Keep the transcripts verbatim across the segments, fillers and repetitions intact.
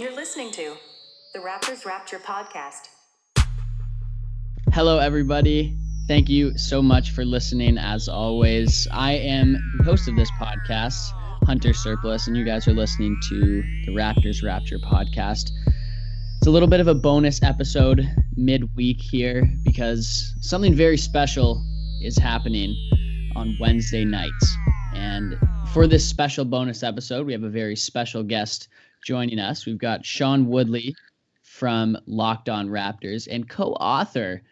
You're listening to the Raptors Rapture Podcast. Hello, everybody. Thank you so much for listening, as always. I am the host of this podcast, Hunter Surplus, and you guys are listening to the Raptors Rapture Podcast. It's a little bit of a bonus episode midweek here because something very special is happening on Wednesday nights. And for this special bonus episode, we have a very special guest joining us. We've got Sean Woodley from Locked On Raptors and co-author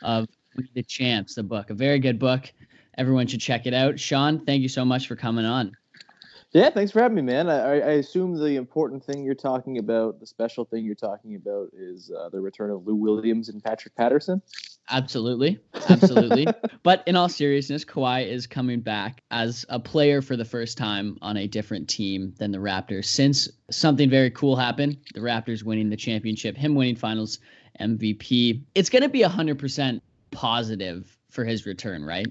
of The Champs, the book, a very good book. Everyone should check it out. Sean, thank you so much for coming on. Yeah, thanks for having me, man. I, I assume the important thing you're talking about, the special thing you're talking about is uh, the return of Lou Williams and Patrick Patterson. Absolutely. Absolutely. But in all seriousness, Kawhi is coming back as a player for the first time on a different team than the Raptors since something very cool happened. The Raptors winning the championship, him winning finals M V P. It's going to be one hundred percent positive for his return, right?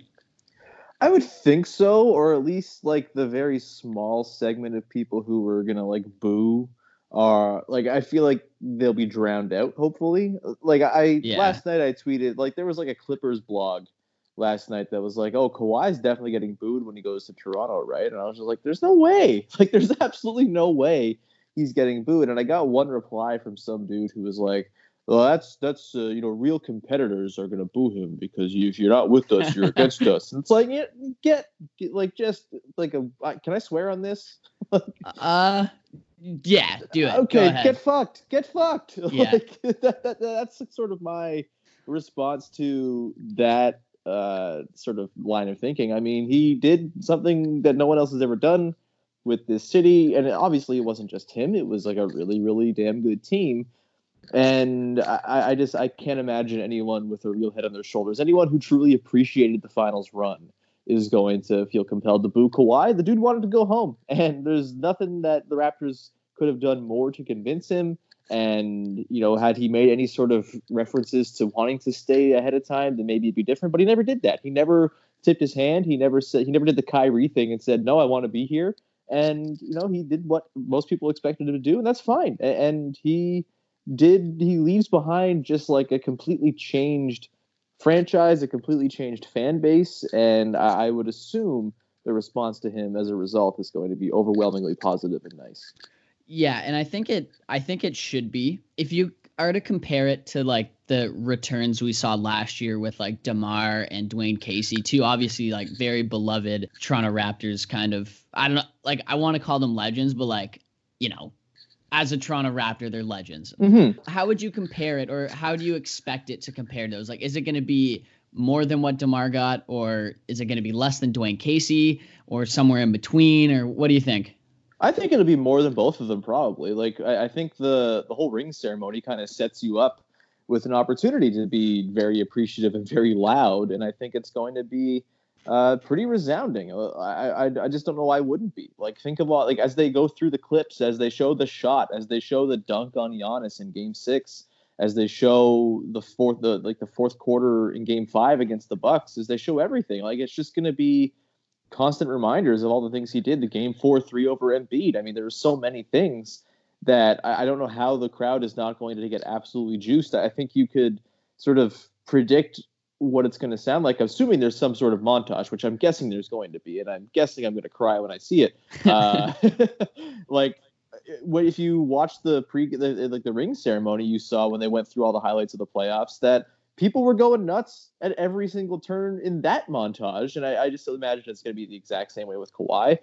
I would think so, or at least like the very small segment of people who were going to like boo are like, I feel like they'll be drowned out, hopefully. Like I yeah. Last night I tweeted, like there was like a Clippers blog last night that was like, oh, Kawhi's definitely getting booed when he goes to Toronto, right? And I was just like, there's no way. Like there's absolutely no way he's getting booed. And I got one reply from some dude who was like, well, that's, that's uh, you know, real competitors are going to boo him because you, if you're not with us, you're against us. And it's like, yeah, get, get, like, just, like, a, can I swear on this? uh, yeah, do it. Okay, get fucked. Get fucked. Yeah. Like, that, that, that's sort of my response to that uh, sort of line of thinking. I mean, he did something that no one else has ever done with this city. And obviously it wasn't just him. It was, like, a really, really damn good team. And I, I just I can't imagine anyone with a real head on their shoulders, anyone who truly appreciated the finals run, is going to feel compelled to boo Kawhi. The dude wanted to go home, and there's nothing that the Raptors could have done more to convince him. And, you know, had he made any sort of references to wanting to stay ahead of time, then maybe it'd be different. But he never did that. He never tipped his hand. He never said he never did the Kyrie thing and said, no, I want to be here. And, you know, he did what most people expected him to do. And that's fine. And, and he. Did he leaves behind just like a completely changed franchise, a completely changed fan base, and I would assume the response to him as a result is going to be overwhelmingly positive and nice. Yeah, and I think it I think it should be. If you are to compare it to like the returns we saw last year with like DeMar and Dwane Casey, two obviously like very beloved Toronto Raptors kind of, I don't know, like I want to call them legends, but like, you know, as a Toronto Raptor, they're legends. Mm-hmm. How would you compare it, or how do you expect it to compare those? Like, is it going to be more than what DeMar got, or is it going to be less than Dwane Casey, or somewhere in between, or what do you think? I think it'll be more than both of them, probably. Like, I, I think the, the whole ring ceremony kind of sets you up with an opportunity to be very appreciative and very loud, and I think it's going to be Uh, pretty resounding. I, I I just don't know why it wouldn't be. Like, think of all, like, as they go through the clips, as they show the shot, as they show the dunk on Giannis in Game Six, as they show the fourth, the like the fourth quarter in Game Five against the Bucks, as they show everything. Like, it's just gonna be constant reminders of all the things he did. The Game Four three over Embiid. I mean, there are so many things that I, I don't know how the crowd is not going to get absolutely juiced. I think you could sort of predict what it's going to sound like, assuming there's some sort of montage, which I'm guessing there's going to be, and I'm guessing I'm going to cry when I see it. Uh, like, what if you watch the pre, the, like the ring ceremony you saw when they went through all the highlights of the playoffs, that people were going nuts at every single turn in that montage, and I, I just imagine it's going to be the exact same way with Kawhi.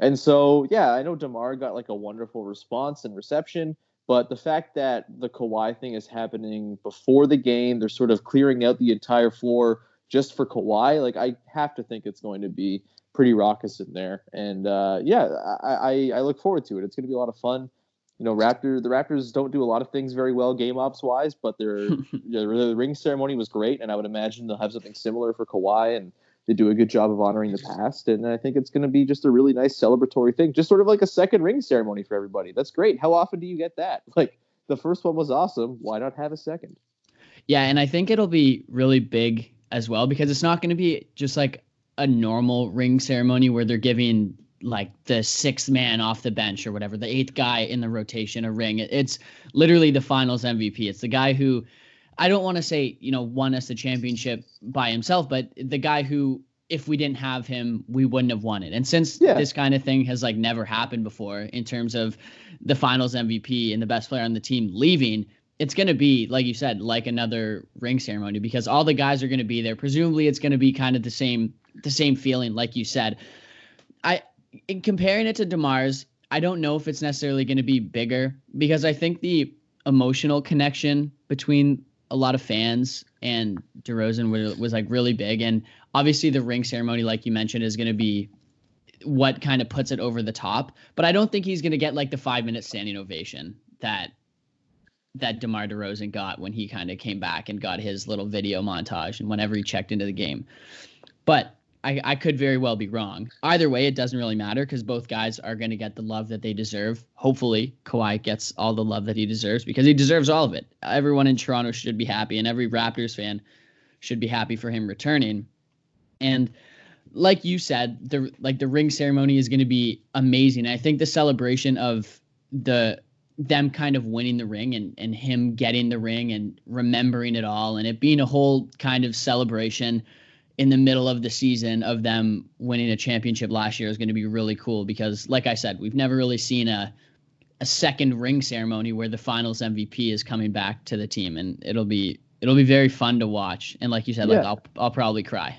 And so, yeah, I know DeMar got like a wonderful response and reception. But the fact that the Kawhi thing is happening before the game, they're sort of clearing out the entire floor just for Kawhi. Like, I have to think it's going to be pretty raucous in there. And, uh, yeah, I, I, I look forward to it. It's going to be a lot of fun. You know, Raptor, the Raptors don't do a lot of things very well game ops-wise, but their the ring ceremony was great, and I would imagine they'll have something similar for Kawhi, and they do a good job of honoring the past, and I think it's going to be just a really nice celebratory thing, just sort of like a second ring ceremony for everybody. That's great. How often do you get that? Like, the first one was awesome. Why not have a second? Yeah, and I think it'll be really big as well because it's not going to be just like a normal ring ceremony where they're giving like the sixth man off the bench or whatever, the eighth guy in the rotation, a ring. It's literally the finals M V P. It's the guy who, I don't want to say, you know, won us the championship by himself, but the guy who, if we didn't have him, we wouldn't have won it. And since yeah. this kind of thing has like never happened before in terms of the finals M V P and the best player on the team leaving, it's going to be, like you said, like another ring ceremony because all the guys are going to be there. Presumably it's going to be kind of the same, the same feeling. Like you said, I, in comparing it to DeMar's, I don't know if it's necessarily going to be bigger because I think the emotional connection between a lot of fans and DeRozan was, was like really big. And obviously the ring ceremony, like you mentioned, is going to be what kind of puts it over the top, but I don't think he's going to get like the five minute standing ovation that, that DeMar DeRozan got when he kind of came back and got his little video montage and whenever he checked into the game. But I, I could very well be wrong. Either way, it doesn't really matter because both guys are going to get the love that they deserve. Hopefully, Kawhi gets all the love that he deserves because he deserves all of it. Everyone in Toronto should be happy, and every Raptors fan should be happy for him returning. And like you said, the like the ring ceremony is going to be amazing. I think the celebration of the them kind of winning the ring and, and him getting the ring and remembering it all and it being a whole kind of celebration in the middle of the season of them winning a championship last year is going to be really cool because, like I said, we've never really seen a a second ring ceremony where the finals M V P is coming back to the team, and it'll be it'll be very fun to watch. And like you said, yeah. like I'll I'll probably cry.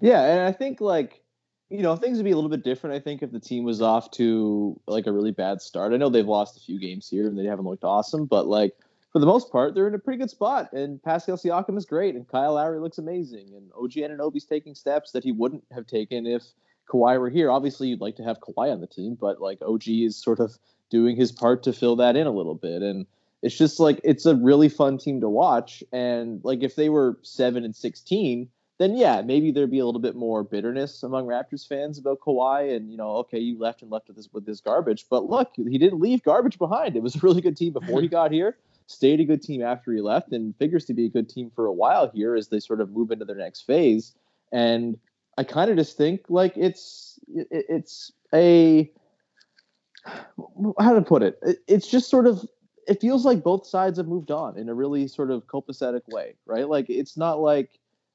Yeah, and I think like you know things would be a little bit different. I think if the team was off to like a really bad start. I know they've lost a few games here and they haven't looked awesome, but like. For the most part, they're in a pretty good spot, and Pascal Siakam is great, and Kyle Lowry looks amazing, and O G Anunoby's taking steps that he wouldn't have taken if Kawhi were here. Obviously, you'd like to have Kawhi on the team, but like O G is sort of doing his part to fill that in a little bit, and it's just like it's a really fun team to watch. And like if they were seven and sixteen, then yeah, maybe there'd be a little bit more bitterness among Raptors fans about Kawhi, and you know, okay, you left and left with this with this garbage, but look, he didn't leave garbage behind. It was a really good team before he got here. Stayed a good team after he left and figures to be a good team for a while here as they sort of move into their next phase. And I kind of just think like it's, it, it's a, how to put it? it? It's just sort of, it feels like both sides have moved on in a really sort of copacetic way, right? Like it's not like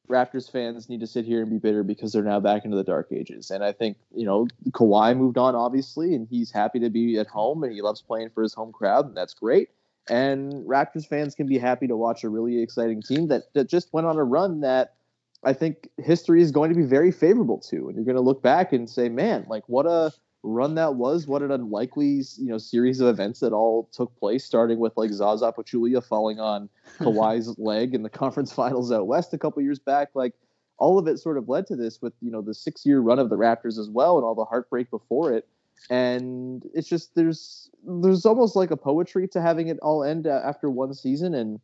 Raptors fans need to sit here and be bitter because they're now back into the dark ages. And I think, you know, Kawhi moved on obviously, and he's happy to be at home and he loves playing for his home crowd. And that's great. And Raptors fans can be happy to watch a really exciting team that, that just went on a run that I think history is going to be very favorable to. And you're going to look back and say, man, like what a run that was. What an unlikely, you know, series of events that all took place, starting with like Zaza Pachulia falling on Kawhi's leg in the conference finals out West a couple years back. Like all of it sort of led to this with, you know, the six year run of the Raptors as well and all the heartbreak before it. And it's just there's there's almost like a poetry to having it all end uh, after one season. And,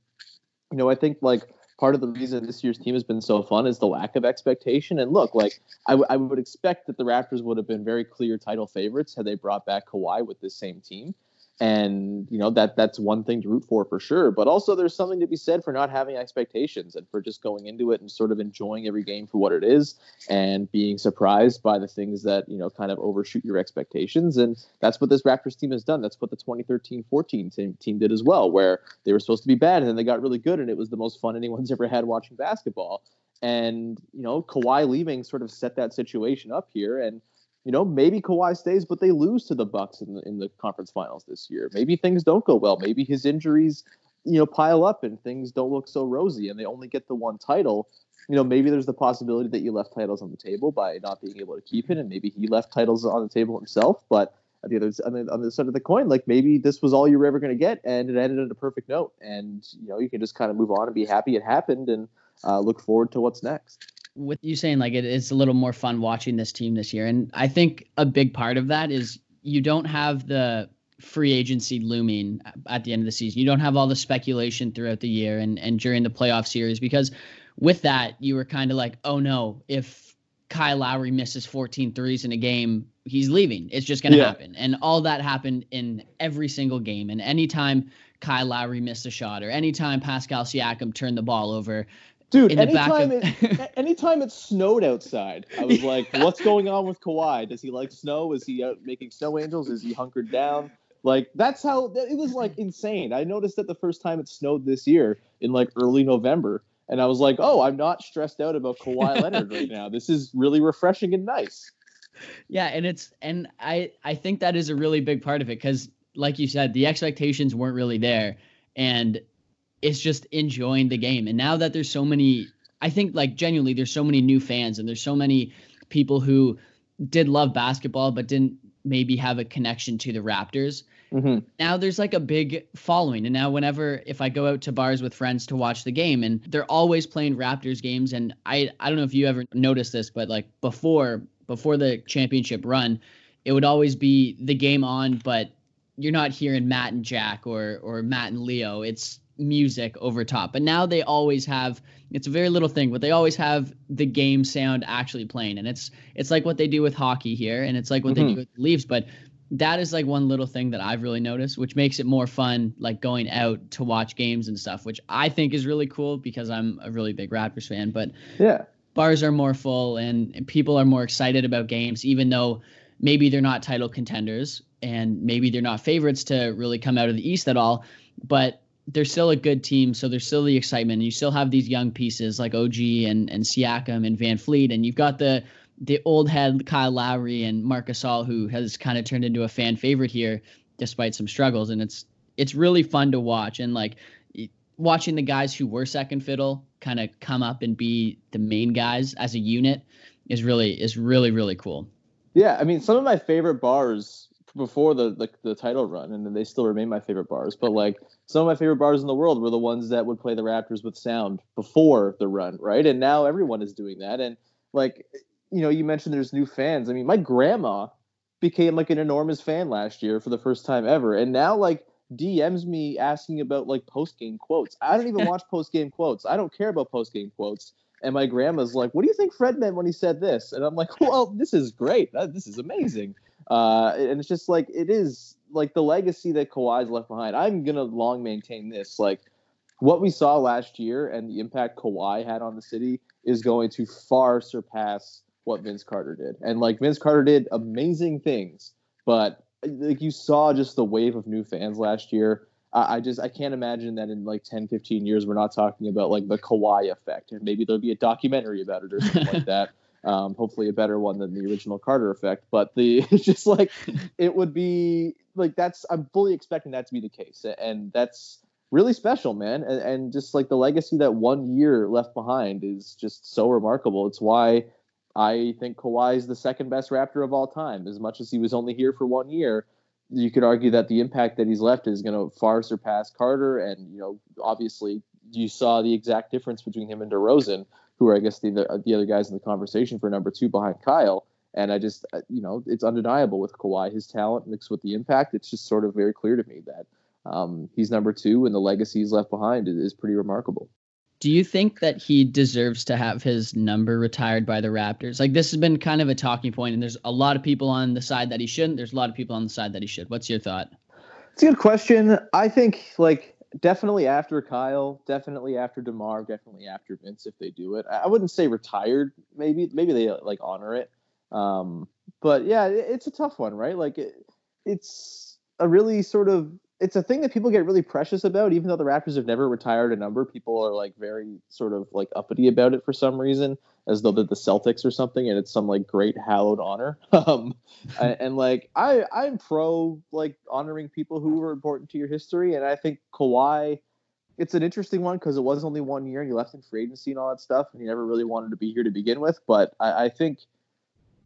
you know, I think like part of the reason this year's team has been so fun is the lack of expectation. And look, like I, w- I would expect that the Raptors would have been very clear title favorites had they brought back Kawhi with this same team. And, you know, that that's one thing to root for, for sure. But also there's something to be said for not having expectations and for just going into it and sort of enjoying every game for what it is and being surprised by the things that, you know, kind of overshoot your expectations. And that's what this Raptors team has done. That's what the twenty thirteen fourteen team, team did as well, where they were supposed to be bad and then they got really good. And it was the most fun anyone's ever had watching basketball. And, you know, Kawhi leaving sort of set that situation up here. And you know, maybe Kawhi stays, but they lose to the Bucks in the, in the conference finals this year. Maybe things don't go well. Maybe his injuries, you know, pile up and things don't look so rosy and they only get the one title. You know, maybe there's the possibility that you left titles on the table by not being able to keep it. And maybe he left titles on the table himself. But at the other, on the other side of the coin, like maybe this was all you were ever going to get. And it ended on a perfect note. And, you know, you can just kind of move on and be happy it happened and uh, look forward to what's next. With you saying like it, it's a little more fun watching this team this year. And I think a big part of that is you don't have the free agency looming at the end of the season. You don't have all the speculation throughout the year and, and during the playoff series, because with that, you were kind of like, oh no, if Kyle Lowry misses fourteen threes in a game, he's leaving. It's just going to yeah. happen. And all that happened in every single game. And anytime Kyle Lowry missed a shot or anytime Pascal Siakam turned the ball over, Dude, in anytime, the back of... it, anytime it snowed outside, I was yeah. like, what's going on with Kawhi? Does he like snow? Is he out making snow angels? Is he hunkered down? Like, that's how it was, like, insane. I noticed that the first time it snowed this year in like early November. And I was like, oh, I'm not stressed out about Kawhi Leonard right now. This is really refreshing and nice. Yeah. And it's, and I, I think that is a really big part of it. Cause like you said, the expectations weren't really there, and it's just enjoying the game. And now that there's so many, I think like genuinely, there's so many new fans, and there's so many people who did love basketball, but didn't maybe have a connection to the Raptors. Mm-hmm. Now there's like a big following. And now whenever, if I go out to bars with friends to watch the game, and they're always playing Raptors games. And I, I don't know if you ever noticed this, but like before, before the championship run, it would always be the game on, but you're not hearing Matt and Jack or, or Matt and Leo. It's music over top. But now they always have, it's a very little thing, but they always have the game sound actually playing. And it's, it's like what they do with hockey here. And it's like what mm-hmm. they do with the Leafs, but that is like one little thing that I've really noticed, which makes it more fun, like going out to watch games and stuff, which I think is really cool because I'm a really big Raptors fan. But yeah, bars are more full and people are more excited about games, even though maybe they're not title contenders and maybe they're not favorites to really come out of the East at all. But they're still a good team, so there's still the excitement. And you still have these young pieces like O G and, and Siakam and Van Fleet, and you've got the – the old head Kyle Lowry and Marc Gasol, who has kind of turned into a fan favorite here despite some struggles. And it's, it's really fun to watch. And like watching the guys who were second fiddle kind of come up and be the main guys as a unit is really, is really, really cool. Yeah. I mean, some of my favorite bars before the, the, the title run, and they still remain my favorite bars, but like some of my favorite bars in the world were the ones that would play the Raptors with sound before the run. Right. And now everyone is doing that. And like, you know, you mentioned there's new fans. I mean, my grandma became like an enormous fan last year for the first time ever. And now like D Ms me asking about like post-game quotes. I don't even watch post-game quotes. I don't care about post-game quotes. And my grandma's like, what do you think Fred meant when he said this? And I'm like, well, this is great. This is amazing. Uh, and it's just like, it is like the legacy that Kawhi's left behind. I'm going to long maintain this. Like what we saw last year and the impact Kawhi had on the city is going to far surpass what Vince Carter did. And like Vince Carter did amazing things, but like you saw just the wave of new fans last year. I, I just, I can't imagine that in like ten, fifteen years, we're not talking about like the Kawhi effect, and maybe there'll be a documentary about it or something like that. Um, hopefully a better one than the original Carter effect, but the, it's just like, it would be like, that's, I'm fully expecting that to be the case. And that's really special, man. And, and just like the legacy that one year left behind is just so remarkable. It's why I think Kawhi is the second best Raptor of all time. As much as he was only here for one year, you could argue that the impact that he's left is going to far surpass Carter. And, you know, obviously you saw the exact difference between him and DeRozan, who are, I guess, the, the other guys in the conversation for number two behind Kyle. And I just, you know, it's undeniable with Kawhi, his talent mixed with the impact. It's just sort of very clear to me that um, he's number two, and the legacy he's left behind is, is pretty remarkable. Do you think that he deserves to have his number retired by the Raptors? Like, this has been kind of a talking point, and there's a lot of people on the side that he shouldn't. There's a lot of people on the side that he should. What's your thought? It's a good question. I think, like, definitely after Kyle, definitely after DeMar, definitely after Vince if they do it. I wouldn't say retired. Maybe maybe they, like, honor it. Um, but, yeah, it, it's a tough one, right? Like, it, it's a really sort of – it's a thing that people get really precious about, even though the Raptors have never retired a number. People are like very sort of like uppity about it for some reason, as though they're the Celtics or something, and it's some like great hallowed honor. Um, and, and like I, I'm pro like honoring people who were important to your history, and I think Kawhi, it's an interesting one because it was only one year and he left in free agency and all that stuff, and he never really wanted to be here to begin with. But I, I think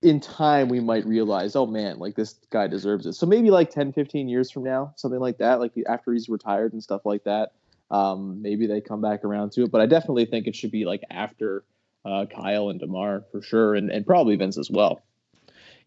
in time we might realize, oh man, like this guy deserves it. So maybe like ten, fifteen years from now, something like that, like after he's retired and stuff like that, um, maybe they come back around to it. But I definitely think it should be like after uh, Kyle and DeMar for sure. And, and probably Vince as well.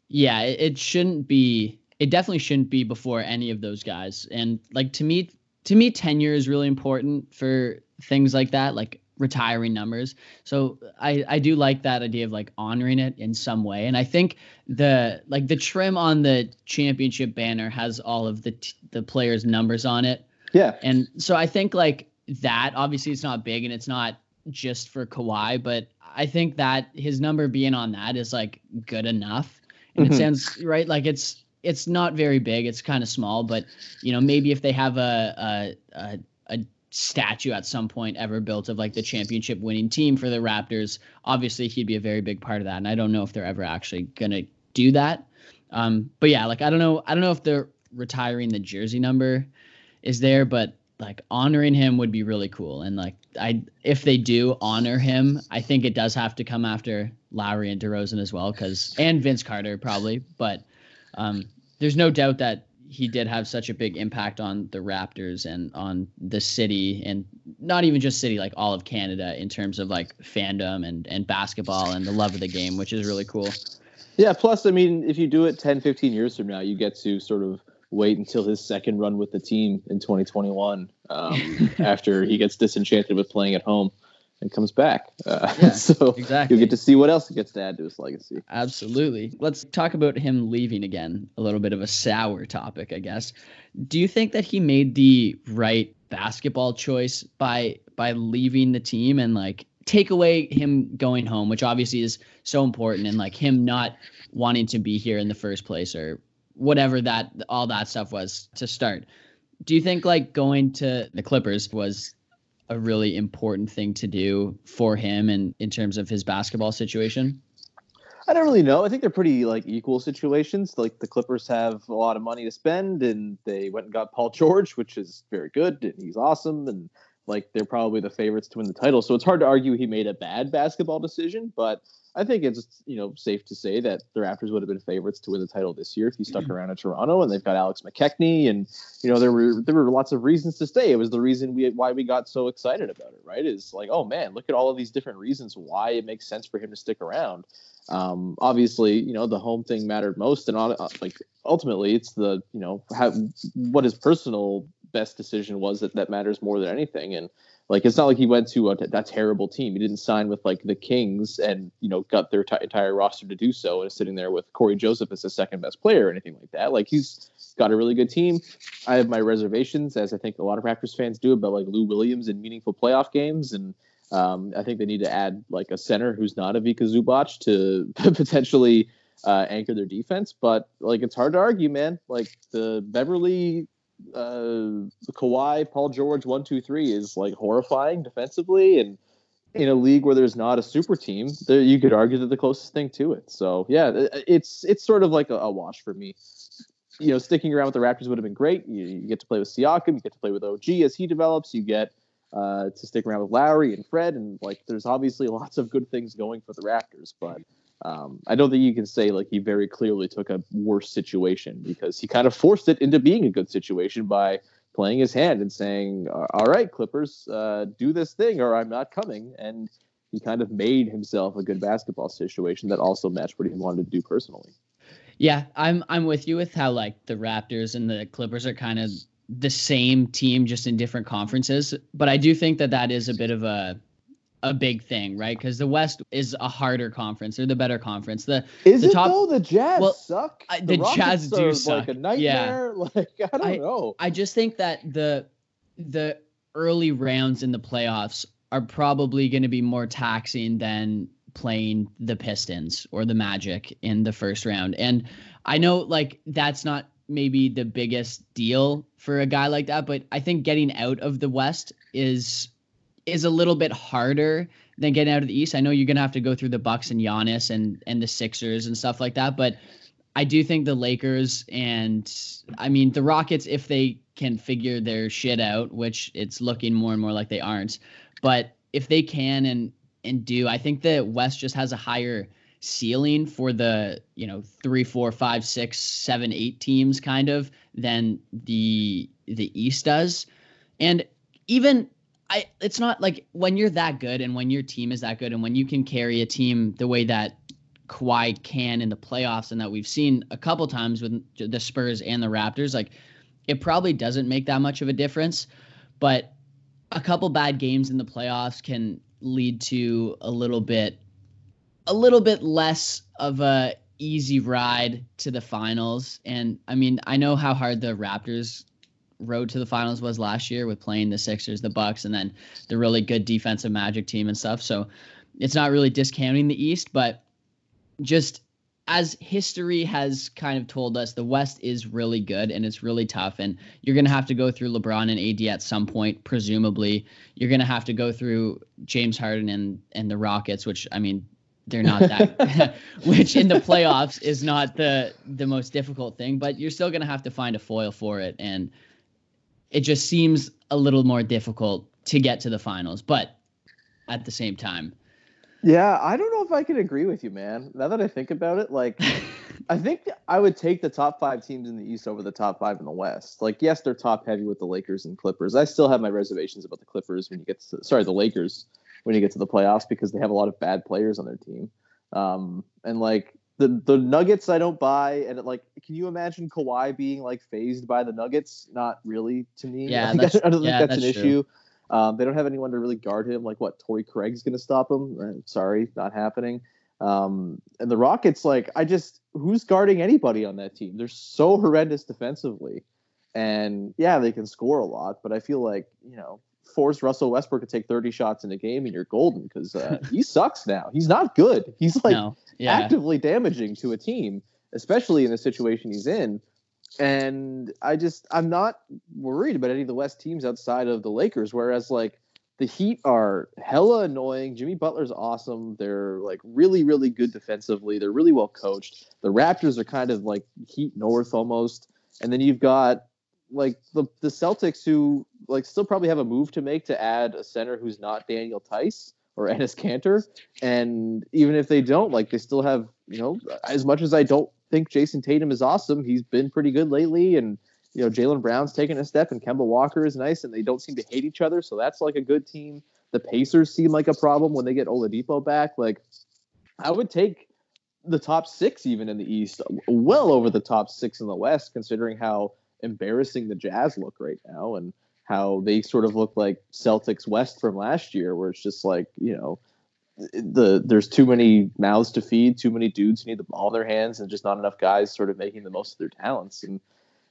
Yeah, it, it shouldn't be, it definitely shouldn't be before any of those guys. And like, to me, to me, tenure is really important for things like that. Like, retiring numbers. So I, I do like that idea of like honoring it in some way. And I think the, like the trim on the championship banner has all of the, t- the players' numbers on it. Yeah. And so I think like that, obviously it's not big and it's not just for Kawhi, but I think that his number being on that is like good enough. And mm-hmm. it sounds right. Like it's, it's not very big. It's kind of small, but you know, maybe if they have a, a, a, a statue at some point ever built of like the championship winning team for the Raptors, obviously he'd be a very big part of that. And I don't know if they're ever actually going to do that. Um, but yeah, like, I don't know. I don't know if they're retiring the jersey number is there, but like honoring him would be really cool. And like, I, if they do honor him, I think it does have to come after Lowry and DeRozan as well. Cause, and Vince Carter probably, but um, there's no doubt that he did have such a big impact on the Raptors and on the city, and not even just city, like all of Canada in terms of like fandom and, and basketball and the love of the game, which is really cool. Yeah. Plus, I mean, if you do it ten, fifteen years from now, you get to sort of wait until his second run with the team in twenty twenty-one um, after he gets disenchanted with playing at home and comes back. Uh, yeah, so exactly. You'll get to see what else he gets to add to his legacy. Absolutely. Let's talk about him leaving again, a little bit of a sour topic, I guess. Do you think that he made the right basketball choice by by leaving the team, and like take away him going home, which obviously is so important, and like him not wanting to be here in the first place, or whatever that all that stuff was to start? Do you think like going to the Clippers was a really important thing to do for him and in terms of his basketball situation? I don't really know. I think they're pretty like equal situations. Like the Clippers have a lot of money to spend, and they went and got Paul George, which is very good, and he's awesome, and like they're probably the favorites to win the title. So it's hard to argue he made a bad basketball decision, but I think it's, you know, safe to say that the Raptors would have been favorites to win the title this year if he stuck mm-hmm. around in Toronto, and they've got Alex McKechnie, and you know there were there were lots of reasons to stay. It was the reason we why we got so excited about it, right? Is like, oh man, look at all of these different reasons why it makes sense for him to stick around. Um, obviously, you know the home thing mattered most, and uh, like ultimately, it's the you know how, what his personal best decision was that that matters more than anything, and. Like, it's not like he went to a, a terrible team. He didn't sign with, like, the Kings and, you know, got their t- entire roster to do so and is sitting there with Corey Joseph as the second best player or anything like that. Like, he's got a really good team. I have my reservations, as I think a lot of Raptors fans do, about, like, Lou Williams in meaningful playoff games. And um, I think they need to add, like, a center who's not a Vikas Zubac to potentially uh, anchor their defense. But, like, it's hard to argue, man. Like, the Beverly... Uh, Kawhi, Paul George, one, two, three is like horrifying defensively, and in a league where there's not a super team, there, you could argue that the closest thing to it. So yeah, it's it's sort of like a, a wash for me. You know, sticking around with the Raptors would have been great. You, you get to play with Siakam, you get to play with O G as he develops. You get uh, to stick around with Lowry and Fred, and like there's obviously lots of good things going for the Raptors, but. Um, I don't think you can say like he very clearly took a worse situation, because he kind of forced it into being a good situation by playing his hand and saying, all right, Clippers, uh, do this thing or I'm not coming. And he kind of made himself a good basketball situation that also matched what he wanted to do personally. Yeah, I'm I'm with you with how like the Raptors and the Clippers are kind of the same team, just in different conferences. But I do think that that is a bit of a... a big thing, right? Because the West is a harder conference, or the better conference. The is the it top, though? The Jazz well, suck. The, the Jazz do are suck. Like a nightmare. Yeah. Like I don't I, know. I just think that the the early rounds in the playoffs are probably going to be more taxing than playing the Pistons or the Magic in the first round. And I know, like that's not maybe the biggest deal for a guy like that, but I think getting out of the West is. is a little bit harder than getting out of the East. I know you're going to have to go through the Bucks and Giannis and, and the Sixers and stuff like that. But I do think the Lakers and I mean the Rockets, if they can figure their shit out, which it's looking more and more like they aren't, but if they can and, and do, I think the West just has a higher ceiling for the, you know, three, four, five, six, seven, eight teams kind of than the, the East does. And even, I, it's not like when you're that good and when your team is that good and when you can carry a team the way that Kawhi can in the playoffs and that we've seen a couple times with the Spurs and the Raptors, like it probably doesn't make that much of a difference, but a couple bad games in the playoffs can lead to a little bit, a little bit less of a easy ride to the finals. And I mean, I know how hard the Raptors road to the finals was last year with playing the Sixers, the Bucks, and then the really good defensive Magic team and stuff. So it's not really discounting the East, but just as history has kind of told us, the West is really good and it's really tough. And you're going to have to go through LeBron and A D at some point, presumably. You're going to have to go through James Harden and, and the Rockets, which, I mean, they're not that, which in the playoffs is not the, the most difficult thing, but you're still going to have to find a foil for it. And it just seems a little more difficult to get to the finals, but at the same time. Yeah, I don't know if I could agree with you, man. Now that I think about it, like, I think I would take the top five teams in the East over the top five in the West. Like, yes, they're top heavy with the Lakers and Clippers. I still have my reservations about the Clippers when you get to, sorry, the Lakers when you get to the playoffs because they have a lot of bad players on their team. Um, and like the the Nuggets, I don't buy. And like, can you imagine Kawhi being like phased by the Nuggets? Not really to me. Yeah, I, think, I don't yeah, think that's, that's an true. issue. Um, they don't have anyone to really guard him. Like, what, Torrey Craig's going to stop him? Uh, sorry, not happening. Um, and the Rockets, like, I just – who's guarding anybody on that team? They're so horrendous defensively. And, yeah, they can score a lot. But I feel like, you know, force Russell Westbrook to take thirty shots in a game and you're golden because uh, he sucks now. He's not good. He's, like, no. yeah. actively damaging to a team, especially in the situation he's in. And I just, I'm not worried about any of the West teams outside of the Lakers, whereas, like, the Heat are hella annoying. Jimmy Butler's awesome. They're, like, really, really good defensively. They're really well coached. The Raptors are kind of, like, Heat North almost. And then you've got, like, the, the Celtics who, like, still probably have a move to make to add a center who's not Daniel Tice or Enes Kanter. And even if they don't, like, they still have, you know, as much as I don't think Jason Tatum is awesome, he's been pretty good lately, and you know Jaylen Brown's taken a step, and Kemba Walker is nice, and they don't seem to hate each other, so that's like a good team. The Pacers seem like a problem when they get Oladipo back. Like, I would take the top six even in the East well over the top six in the West, considering how embarrassing the Jazz look right now and how they sort of look like Celtics West from last year, where it's just like, you know, The, there's too many mouths to feed, too many dudes who need the ball in their hands, and just not enough guys sort of making the most of their talents. And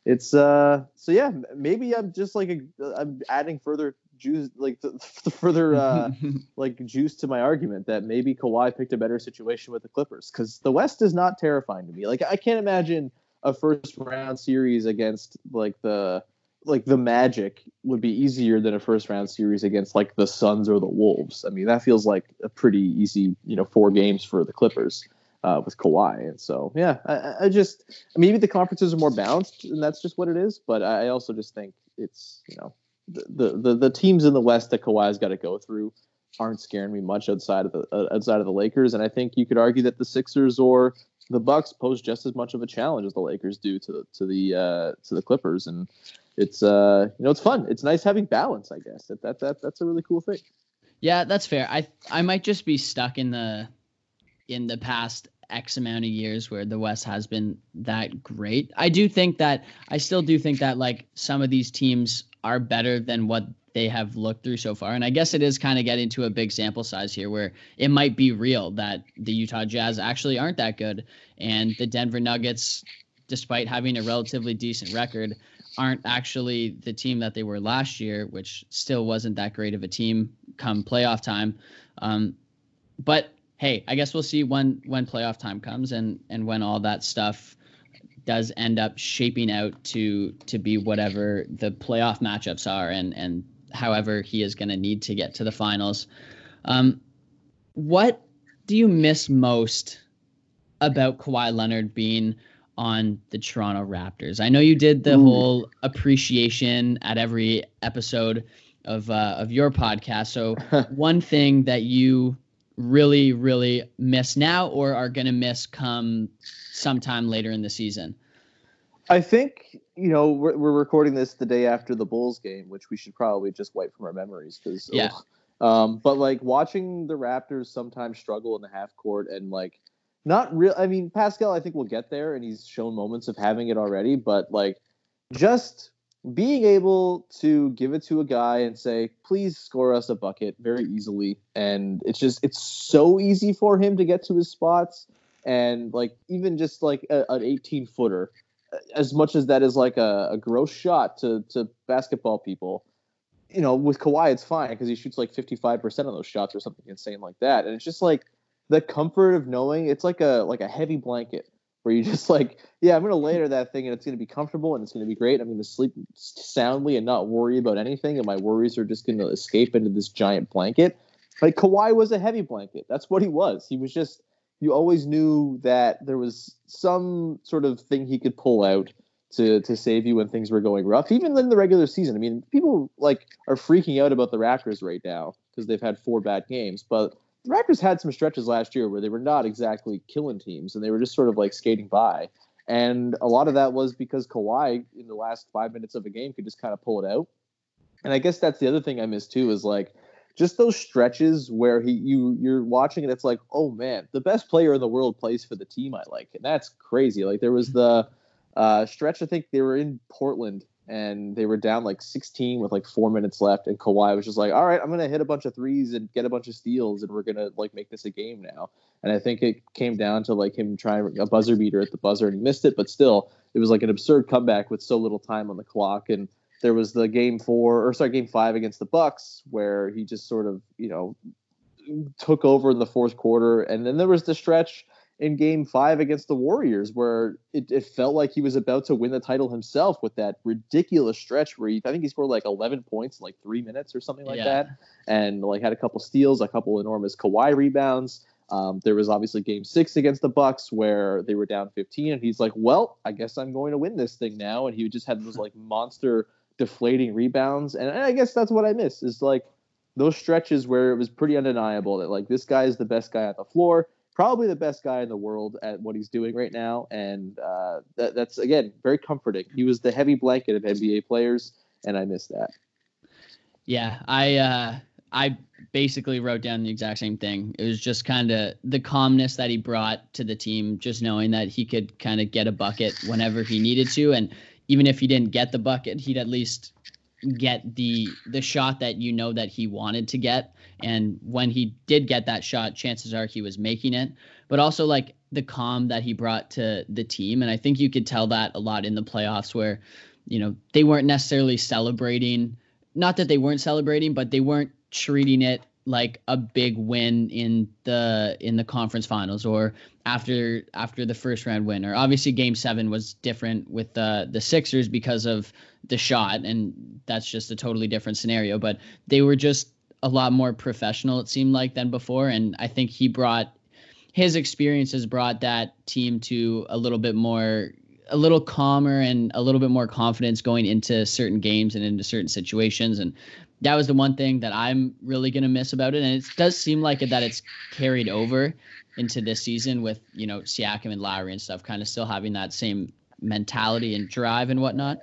it's uh, so yeah, maybe I'm just like a, I'm adding further juice, like the, the further uh, like juice to my argument that maybe Kawhi picked a better situation with the Clippers, because the West is not terrifying to me. Like, I can't imagine a first round series against like the like the Magic would be easier than a first round series against like the Suns or the Wolves. I mean, that feels like a pretty easy, you know, four games for the Clippers uh, with Kawhi. And so, yeah, I, I just, maybe the conferences are more balanced and that's just what it is. But I also just think it's, you know, the, the, the teams in the West that Kawhi's got to go through aren't scaring me much outside of the, uh, outside of the Lakers. And I think you could argue that the Sixers or the Bucks pose just as much of a challenge as the Lakers do to the, to the, uh, to the Clippers. And it's, uh, you know, it's fun. It's nice having balance, I guess. That, that, that, that's a really cool thing. Yeah, that's fair. I, I might just be stuck in the, in the past X amount of years where the West has been that great. I do think that, I still do think that like some of these teams are better than what they have looked through so far. And I guess it is kind of getting to a big sample size here where it might be real that the Utah Jazz actually aren't that good. And the Denver Nuggets, despite having a relatively decent record, aren't actually the team that they were last year, which still wasn't that great of a team come playoff time. Um, but hey, I guess we'll see when, when playoff time comes and, and when all that stuff does end up shaping out to, to be whatever the playoff matchups are and, and however he is going to need to get to the finals. Um, what do you miss most about Kawhi Leonard being on the Toronto Raptors? I know you did the Ooh. whole appreciation at every episode of uh, of your podcast. So one thing that you really, really miss now or are going to miss come sometime later in the season? I think, you know, we're, we're recording this the day after the Bulls game, which we should probably just wipe from our memories. Cause, yeah. Ugh. Um, but like watching the Raptors sometimes struggle in the half court and like, Not real. I mean, Pascal, I think we'll get there, and he's shown moments of having it already. But like, just being able to give it to a guy and say, "Please score us a bucket," very easily, and it's just it's so easy for him to get to his spots, and like even just like a, an eighteen footer as much as that is like a, a gross shot to to basketball people, you know, with Kawhi, it's fine because he shoots like fifty-five percent of those shots or something insane like that. And it's just like the comfort of knowing it's like a like a heavy blanket where you just like, yeah, I'm going to layer that thing and it's going to be comfortable and it's going to be great. I'm going to sleep soundly and not worry about anything. And my worries are just going to escape into this giant blanket. Like Kawhi was a heavy blanket. That's what he was. He was just, you always knew that there was some sort of thing he could pull out to to save you when things were going rough, even in the regular season. I mean, people like are freaking out about the Raptors right now because they've had four bad games. But the Raptors had some stretches last year where they were not exactly killing teams, and they were just sort of like skating by. And a lot of that was because Kawhi, in the last five minutes of a game, could just kind of pull it out. And I guess that's the other thing I miss too is like, just those stretches where he you you're watching and it's like, oh man, the best player in the world plays for the team I like, and that's crazy. Like there was the uh, stretch I think they were in Portland and they were down like sixteen with like four minutes left, and Kawhi was just like, all right, I'm gonna hit a bunch of threes and get a bunch of steals, and we're gonna like make this a game now. And I think it came down to like him trying a buzzer beater at the buzzer and he missed it, but still, it was like an absurd comeback with so little time on the clock. And there was the game four, or sorry, game five against the Bucks, where he just sort of, you know, took over in the fourth quarter. And then there was the stretch in game five against the Warriors, where it, it felt like he was about to win the title himself with that ridiculous stretch where he, I think he scored like eleven points in like three minutes or something like yeah. that, and like had a couple steals, a couple enormous Kawhi rebounds. Um, there was obviously game six against the Bucks where they were down fifteen, and he's like, well, I guess I'm going to win this thing now. And he just had those like monster deflating rebounds. And I guess that's what I miss is like those stretches where it was pretty undeniable that like this guy is the best guy on the floor, probably the best guy in the world at what he's doing right now. And uh, that, that's, again, very comforting. He was the heavy blanket of N B A players, and I miss that. Yeah, I uh, I basically wrote down the exact same thing. It was just kind of the calmness that he brought to the team, just knowing that he could kind of get a bucket whenever he needed to. And even if he didn't get the bucket, he'd at least get the the shot that you know that he wanted to get. And when he did get that shot, chances are he was making it. But also like the calm that he brought to the team. And I think you could tell that a lot in the playoffs where, you know, they weren't necessarily celebrating. Not that they weren't celebrating, but they weren't treating it like a big win in the in the conference finals or after after the first round win. Or obviously game seven was different with the the Sixers because of the shot, and that's just a totally different scenario, but they were just a lot more professional, it seemed like, than before. And I think he brought his experiences brought that team to a little bit more a little calmer and a little bit more confidence going into certain games and into certain situations. And that was the one thing that I'm really going to miss about it. And it does seem like it, that it's carried over into this season with, you know, Siakam and Lowry and stuff kind of still having that same mentality and drive and whatnot.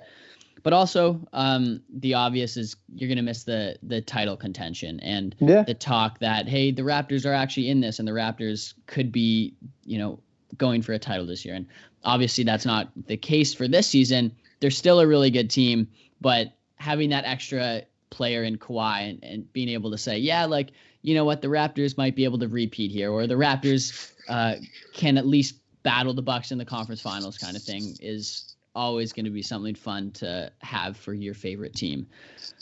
But also um, the obvious is you're going to miss the, the title contention and yeah. the talk that, hey, the Raptors are actually in this and the Raptors could be, you know, going for a title this year. And obviously that's not the case for this season. They're still a really good team, but having that extra player in Kawhi and, and being able to say, yeah, like, you know what, the Raptors might be able to repeat here, or the Raptors uh, can at least battle the Bucks in the conference finals kind of thing is always going to be something fun to have for your favorite team.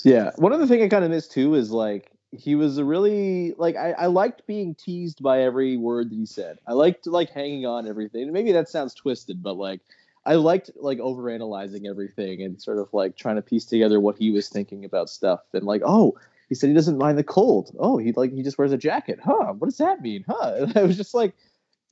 Yeah. One other thing I kind of miss too is like, he was a really like I, I liked being teased by every word that he said. I liked like hanging on everything. And maybe that sounds twisted, but like I liked like overanalyzing everything and sort of like trying to piece together what he was thinking about stuff. And like, oh, he said he doesn't mind the cold. Oh, he like he just wears a jacket. Huh? What does that mean? Huh? And I was just like,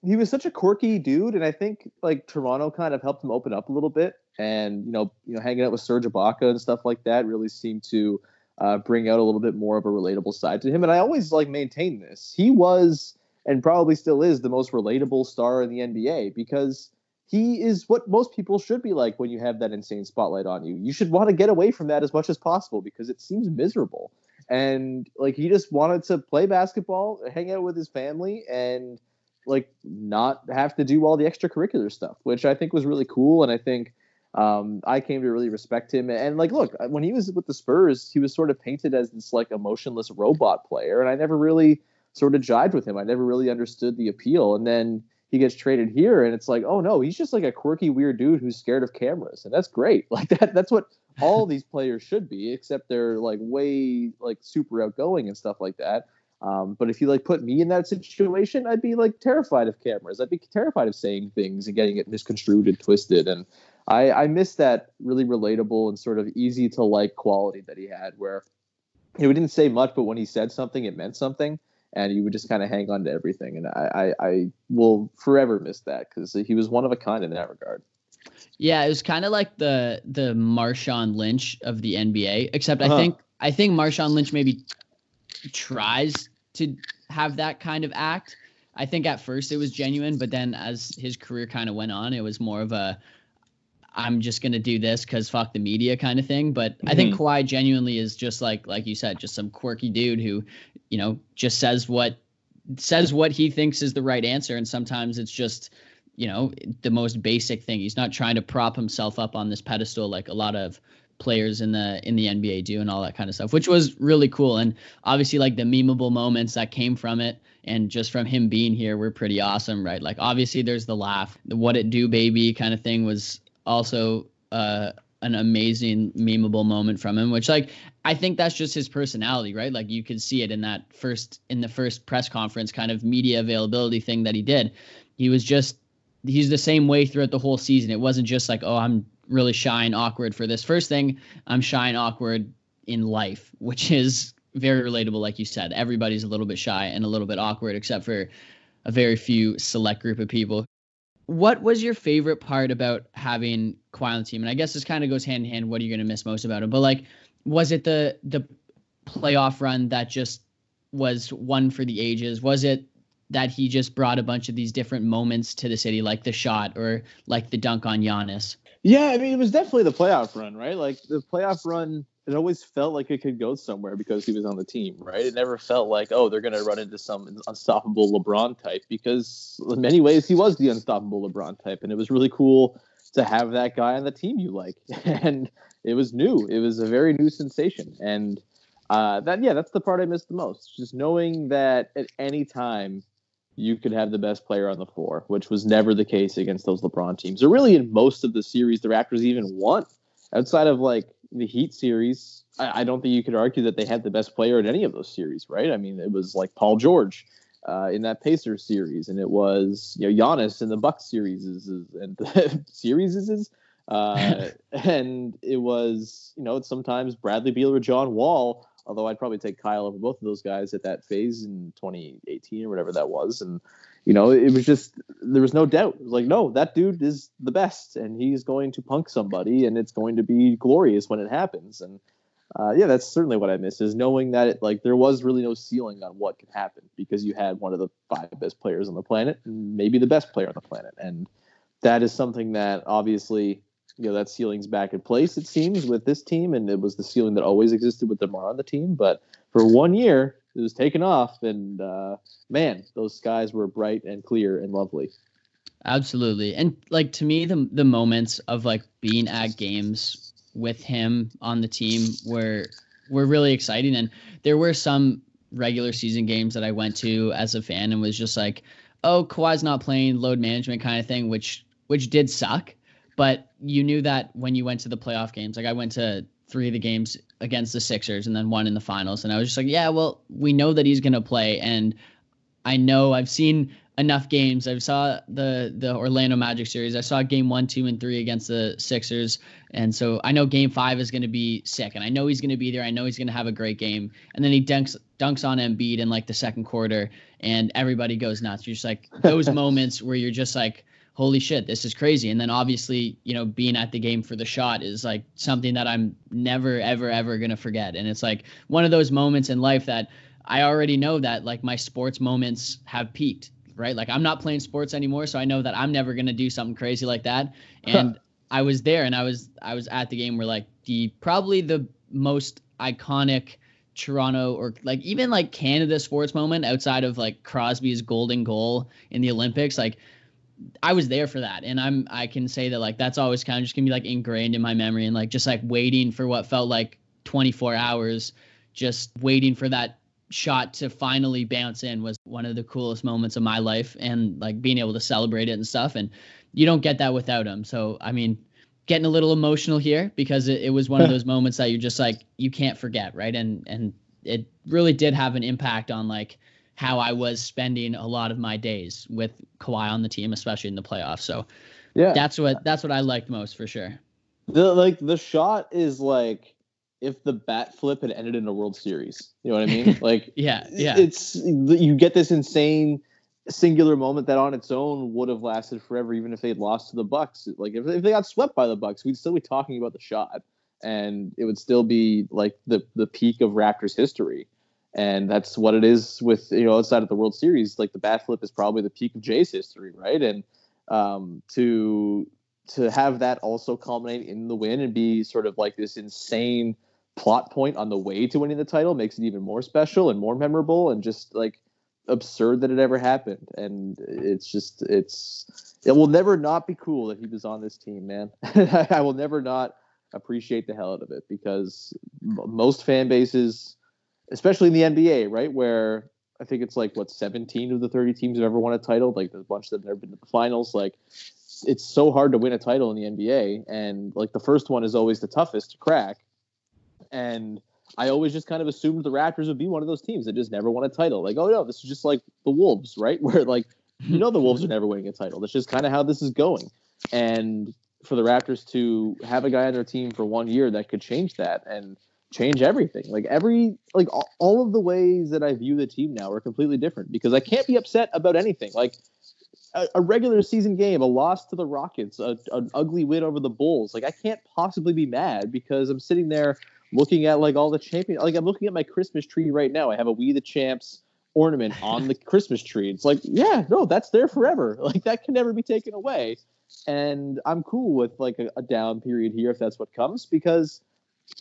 he was such a quirky dude, and I think like Toronto kind of helped him open up a little bit. And you know, you know, hanging out with Serge Ibaka and stuff like that really seemed to Uh, bring out a little bit more of a relatable side to him. And I always like maintain this. He was, and probably still is, the most relatable star in the N B A because he is what most people should be like when you have that insane spotlight on you. You should want to get away from that as much as possible because it seems miserable. And like, he just wanted to play basketball, hang out with his family, and like not have to do all the extracurricular stuff, which I think was really cool. And I think Um, I came to really respect him. And like, look, when he was with the Spurs, he was sort of painted as this like emotionless robot player. And I never really sort of jived with him. I never really understood the appeal. And then he gets traded here, and it's like, oh no, he's just like a quirky, weird dude who's scared of cameras, and that's great. Like that, that's what all these players should be, except they're like way like super outgoing and stuff like that. Um, but if you like put me in that situation, I'd be like terrified of cameras. I'd be terrified of saying things and getting it misconstrued and twisted. And I, I miss that really relatable and sort of easy to like quality that he had, where you know, he didn't say much, but when he said something, it meant something. And you would just kind of hang on to everything. And I, I, I will forever miss that, because he was one of a kind in that regard. Yeah, it was kind of like the the Marshawn Lynch of the N B A, except uh-huh. I think I think Marshawn Lynch maybe tries to have that kind of act. I think at first it was genuine, but then as his career kind of went on, it was more of a I'm just going to do this because fuck the media kind of thing. But mm-hmm. I think Kawhi genuinely is just like, like you said, just some quirky dude who, you know, just says what says what he thinks is the right answer. And sometimes it's just, you know, the most basic thing. He's not trying to prop himself up on this pedestal like a lot of players in the in the N B A do and all that kind of stuff, which was really cool. And obviously like the memeable moments that came from it and just from him being here were pretty awesome, right? Like obviously there's the laugh, the what it do baby kind of thing was also uh, an amazing memeable moment from him, which like I think that's just his personality, right? Like you could see it in that first in the first press conference kind of media availability thing that he did. He was just he's the same way throughout the whole season. It wasn't just like, oh, I'm really shy and awkward for this first thing. I'm shy and awkward in life, which is very relatable. Like you said, everybody's a little bit shy and a little bit awkward, except for a very few select group of people. What was your favorite part about having Kawhi on the team? And I guess this kind of goes hand in hand. What are you going to miss most about him? But like, was it the the playoff run that just was one for the ages? Was it that he just brought a bunch of these different moments to the city, like the shot or like the dunk on Giannis? Yeah, I mean, it was definitely the playoff run, right? Like the playoff run, it always felt like it could go somewhere because he was on the team, right? It never felt like, oh, they're going to run into some unstoppable LeBron type, because in many ways he was the unstoppable LeBron type. And it was really cool to have that guy on the team you like. And it was new. It was a very new sensation. And uh, that, yeah, that's the part I missed the most. Just knowing that at any time, you could have the best player on the floor, which was never the case against those LeBron teams. Or really in most of the series the Raptors even won. Outside of like the Heat series, I, I don't think you could argue that they had the best player in any of those series, right? I mean, it was like Paul George uh, in that Pacers series, and it was you know Giannis in the Bucks series, and series, uh, and it was you know it's sometimes Bradley Beal or John Wall. Although I'd probably take Kyle over both of those guys at that phase in twenty eighteen or whatever that was. And, you know, it was just, there was no doubt. It was like, no, that dude is the best and he's going to punk somebody and it's going to be glorious when it happens. And, uh, yeah, that's certainly what I miss, is knowing that it, like, there was really no ceiling on what could happen because you had one of the five best players on the planet and maybe the best player on the planet. And that is something that obviously, you know, that ceiling's back in place, it seems, with this team, and it was the ceiling that always existed with DeMar on the team. But for one year, it was taken off, and uh, man, those skies were bright and clear and lovely. Absolutely, and like to me, the the moments of like being at games with him on the team were were really exciting, and there were some regular season games that I went to as a fan and was just like, oh, Kawhi's not playing, load management kind of thing, which which did suck. But you knew that when you went to the playoff games. Like I went to three of the games against the Sixers and then one in the finals. And I was just like, yeah, well, we know that he's going to play. And I know I've seen enough games. I saw the, the Orlando Magic series. I saw game one, two, and three against the Sixers. And so I know game five is going to be sick. And I know he's going to be there. I know he's going to have a great game. And then he dunks dunks on Embiid in like the second quarter. And everybody goes nuts. You're just like those moments where you're just like, holy shit, this is crazy. And then obviously, you know, being at the game for the shot is like something that I'm never, ever, ever going to forget. And it's like one of those moments in life that I already know that like my sports moments have peaked, right? Like I'm not playing sports anymore. So I know that I'm never going to do something crazy like that. And huh. I was there and I was, I was at the game where like the, probably the most iconic Toronto or like even like Canada sports moment outside of like Crosby's golden goal in the Olympics, like I was there for that. And I'm, I can say that like, that's always kind of just gonna be like ingrained in my memory and like, just like waiting for what felt like twenty-four hours, just waiting for that shot to finally bounce in was one of the coolest moments of my life, and like being able to celebrate it and stuff. And you don't get that without him. So, I mean, getting a little emotional here because it, it was one of those moments that you're just like, you can't forget. Right. And, and it really did have an impact on like how I was spending a lot of my days with Kawhi on the team, especially in the playoffs. So yeah, that's what, that's what I liked most for sure. The, like the shot is like, if the bat flip had ended in a World Series, you know what I mean? Like, yeah, yeah. It's, you get this insane singular moment that on its own would have lasted forever, even if they'd lost to the Bucks. Like if, if they got swept by the Bucks, we'd still be talking about the shot, and it would still be like the the peak of Raptors history. And that's what it is with, you know, outside of the World Series, like the bat flip is probably the peak of Jay's history, right? And um, to to have that also culminate in the win and be sort of like this insane plot point on the way to winning the title makes it even more special and more memorable, and just like absurd that it ever happened. And it's just, it's, it will never not be cool that he was on this team, man. I will never not appreciate the hell out of it, because most fan bases, especially in the N B A, right, where I think it's like what seventeen of the thirty teams have ever won a title. Like there's a bunch that have never been to the finals. Like it's so hard to win a title in the N B A, and like the first one is always the toughest to crack. And I always just kind of assumed the Raptors would be one of those teams that just never won a title. Like, oh, no, this is just like the Wolves, right? Where, like, you know the Wolves are never winning a title. That's just kind of how this is going. And for the Raptors to have a guy on their team for one year that could change that and change everything. Like, every – like, all of the ways that I view the team now are completely different, because I can't be upset about anything. Like, a, a regular season game, a loss to the Rockets, a, an ugly win over the Bulls. Like, I can't possibly be mad, because I'm sitting there – looking at like all the champion, like I'm looking at my Christmas tree right now. I have a We the Champs ornament on the Christmas tree. It's like, yeah, no, that's there forever. Like that can never be taken away. And I'm cool with like a, a down period here if that's what comes, because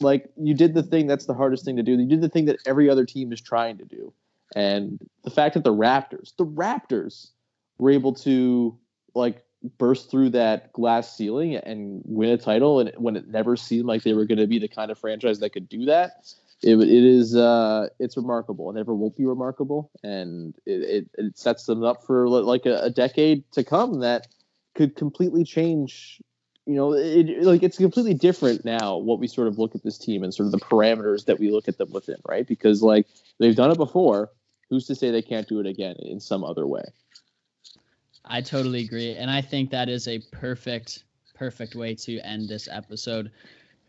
like you did the thing that's the hardest thing to do. You did the thing that every other team is trying to do. And the fact that the Raptors, the Raptors were able to like burst through that glass ceiling and win a title, and when it never seemed like they were going to be the kind of franchise that could do that, it, it is uh, it's remarkable. It never won't be remarkable, and it, it, it sets them up for like a, a decade to come that could completely change. You know, it, like it's completely different now what we sort of look at this team and sort of the parameters that we look at them within, right? Because like they've done it before. Who's to say they can't do it again in some other way? I totally agree. And I think that is a perfect, perfect way to end this episode.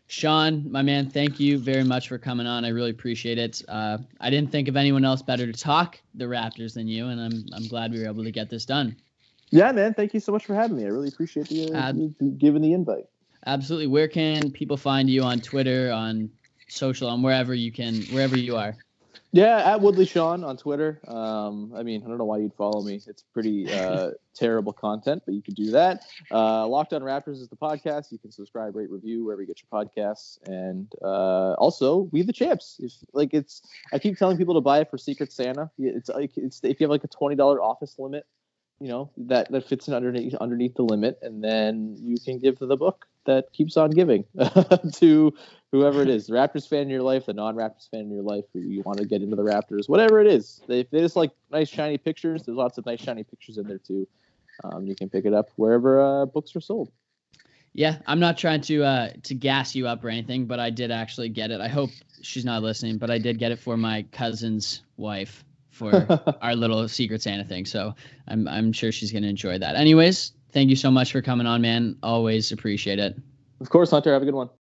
Sean, my man, thank you very much for coming on. I really appreciate it. Uh, I didn't think of anyone else better to talk the Raptors than you, and I'm I'm glad we were able to get this done. Yeah, man. Thank you so much for having me. I really appreciate you uh, giving the invite. Absolutely. Where can people find you on Twitter, on social, on wherever you can, wherever you are? Yeah, at Woodley Sean on Twitter. Um, I mean, I don't know why you'd follow me. It's pretty uh, terrible content, but you could do that. Uh, Locked On Raptors is the podcast. You can subscribe, rate, review wherever you get your podcasts, and uh, also We the Champs. If like it's, I keep telling people to buy it for Secret Santa. It's like it's if you have like a twenty dollar office limit, you know that that fits in underneath underneath the limit, and then you can give the book that keeps on giving to whoever it is, the Raptors fan in your life, the non-Raptors fan in your life, who you want to get into the Raptors, whatever it is. If they just like nice, shiny pictures, there's lots of nice, shiny pictures in there, too. Um, you can pick it up wherever uh, books are sold. Yeah, I'm not trying to uh, to gas you up or anything, but I did actually get it. I hope she's not listening, but I did get it for my cousin's wife for our little Secret Santa thing. So I'm I'm sure she's going to enjoy that. Anyways, thank you so much for coming on, man. Always appreciate it. Of course, Hunter. Have a good one.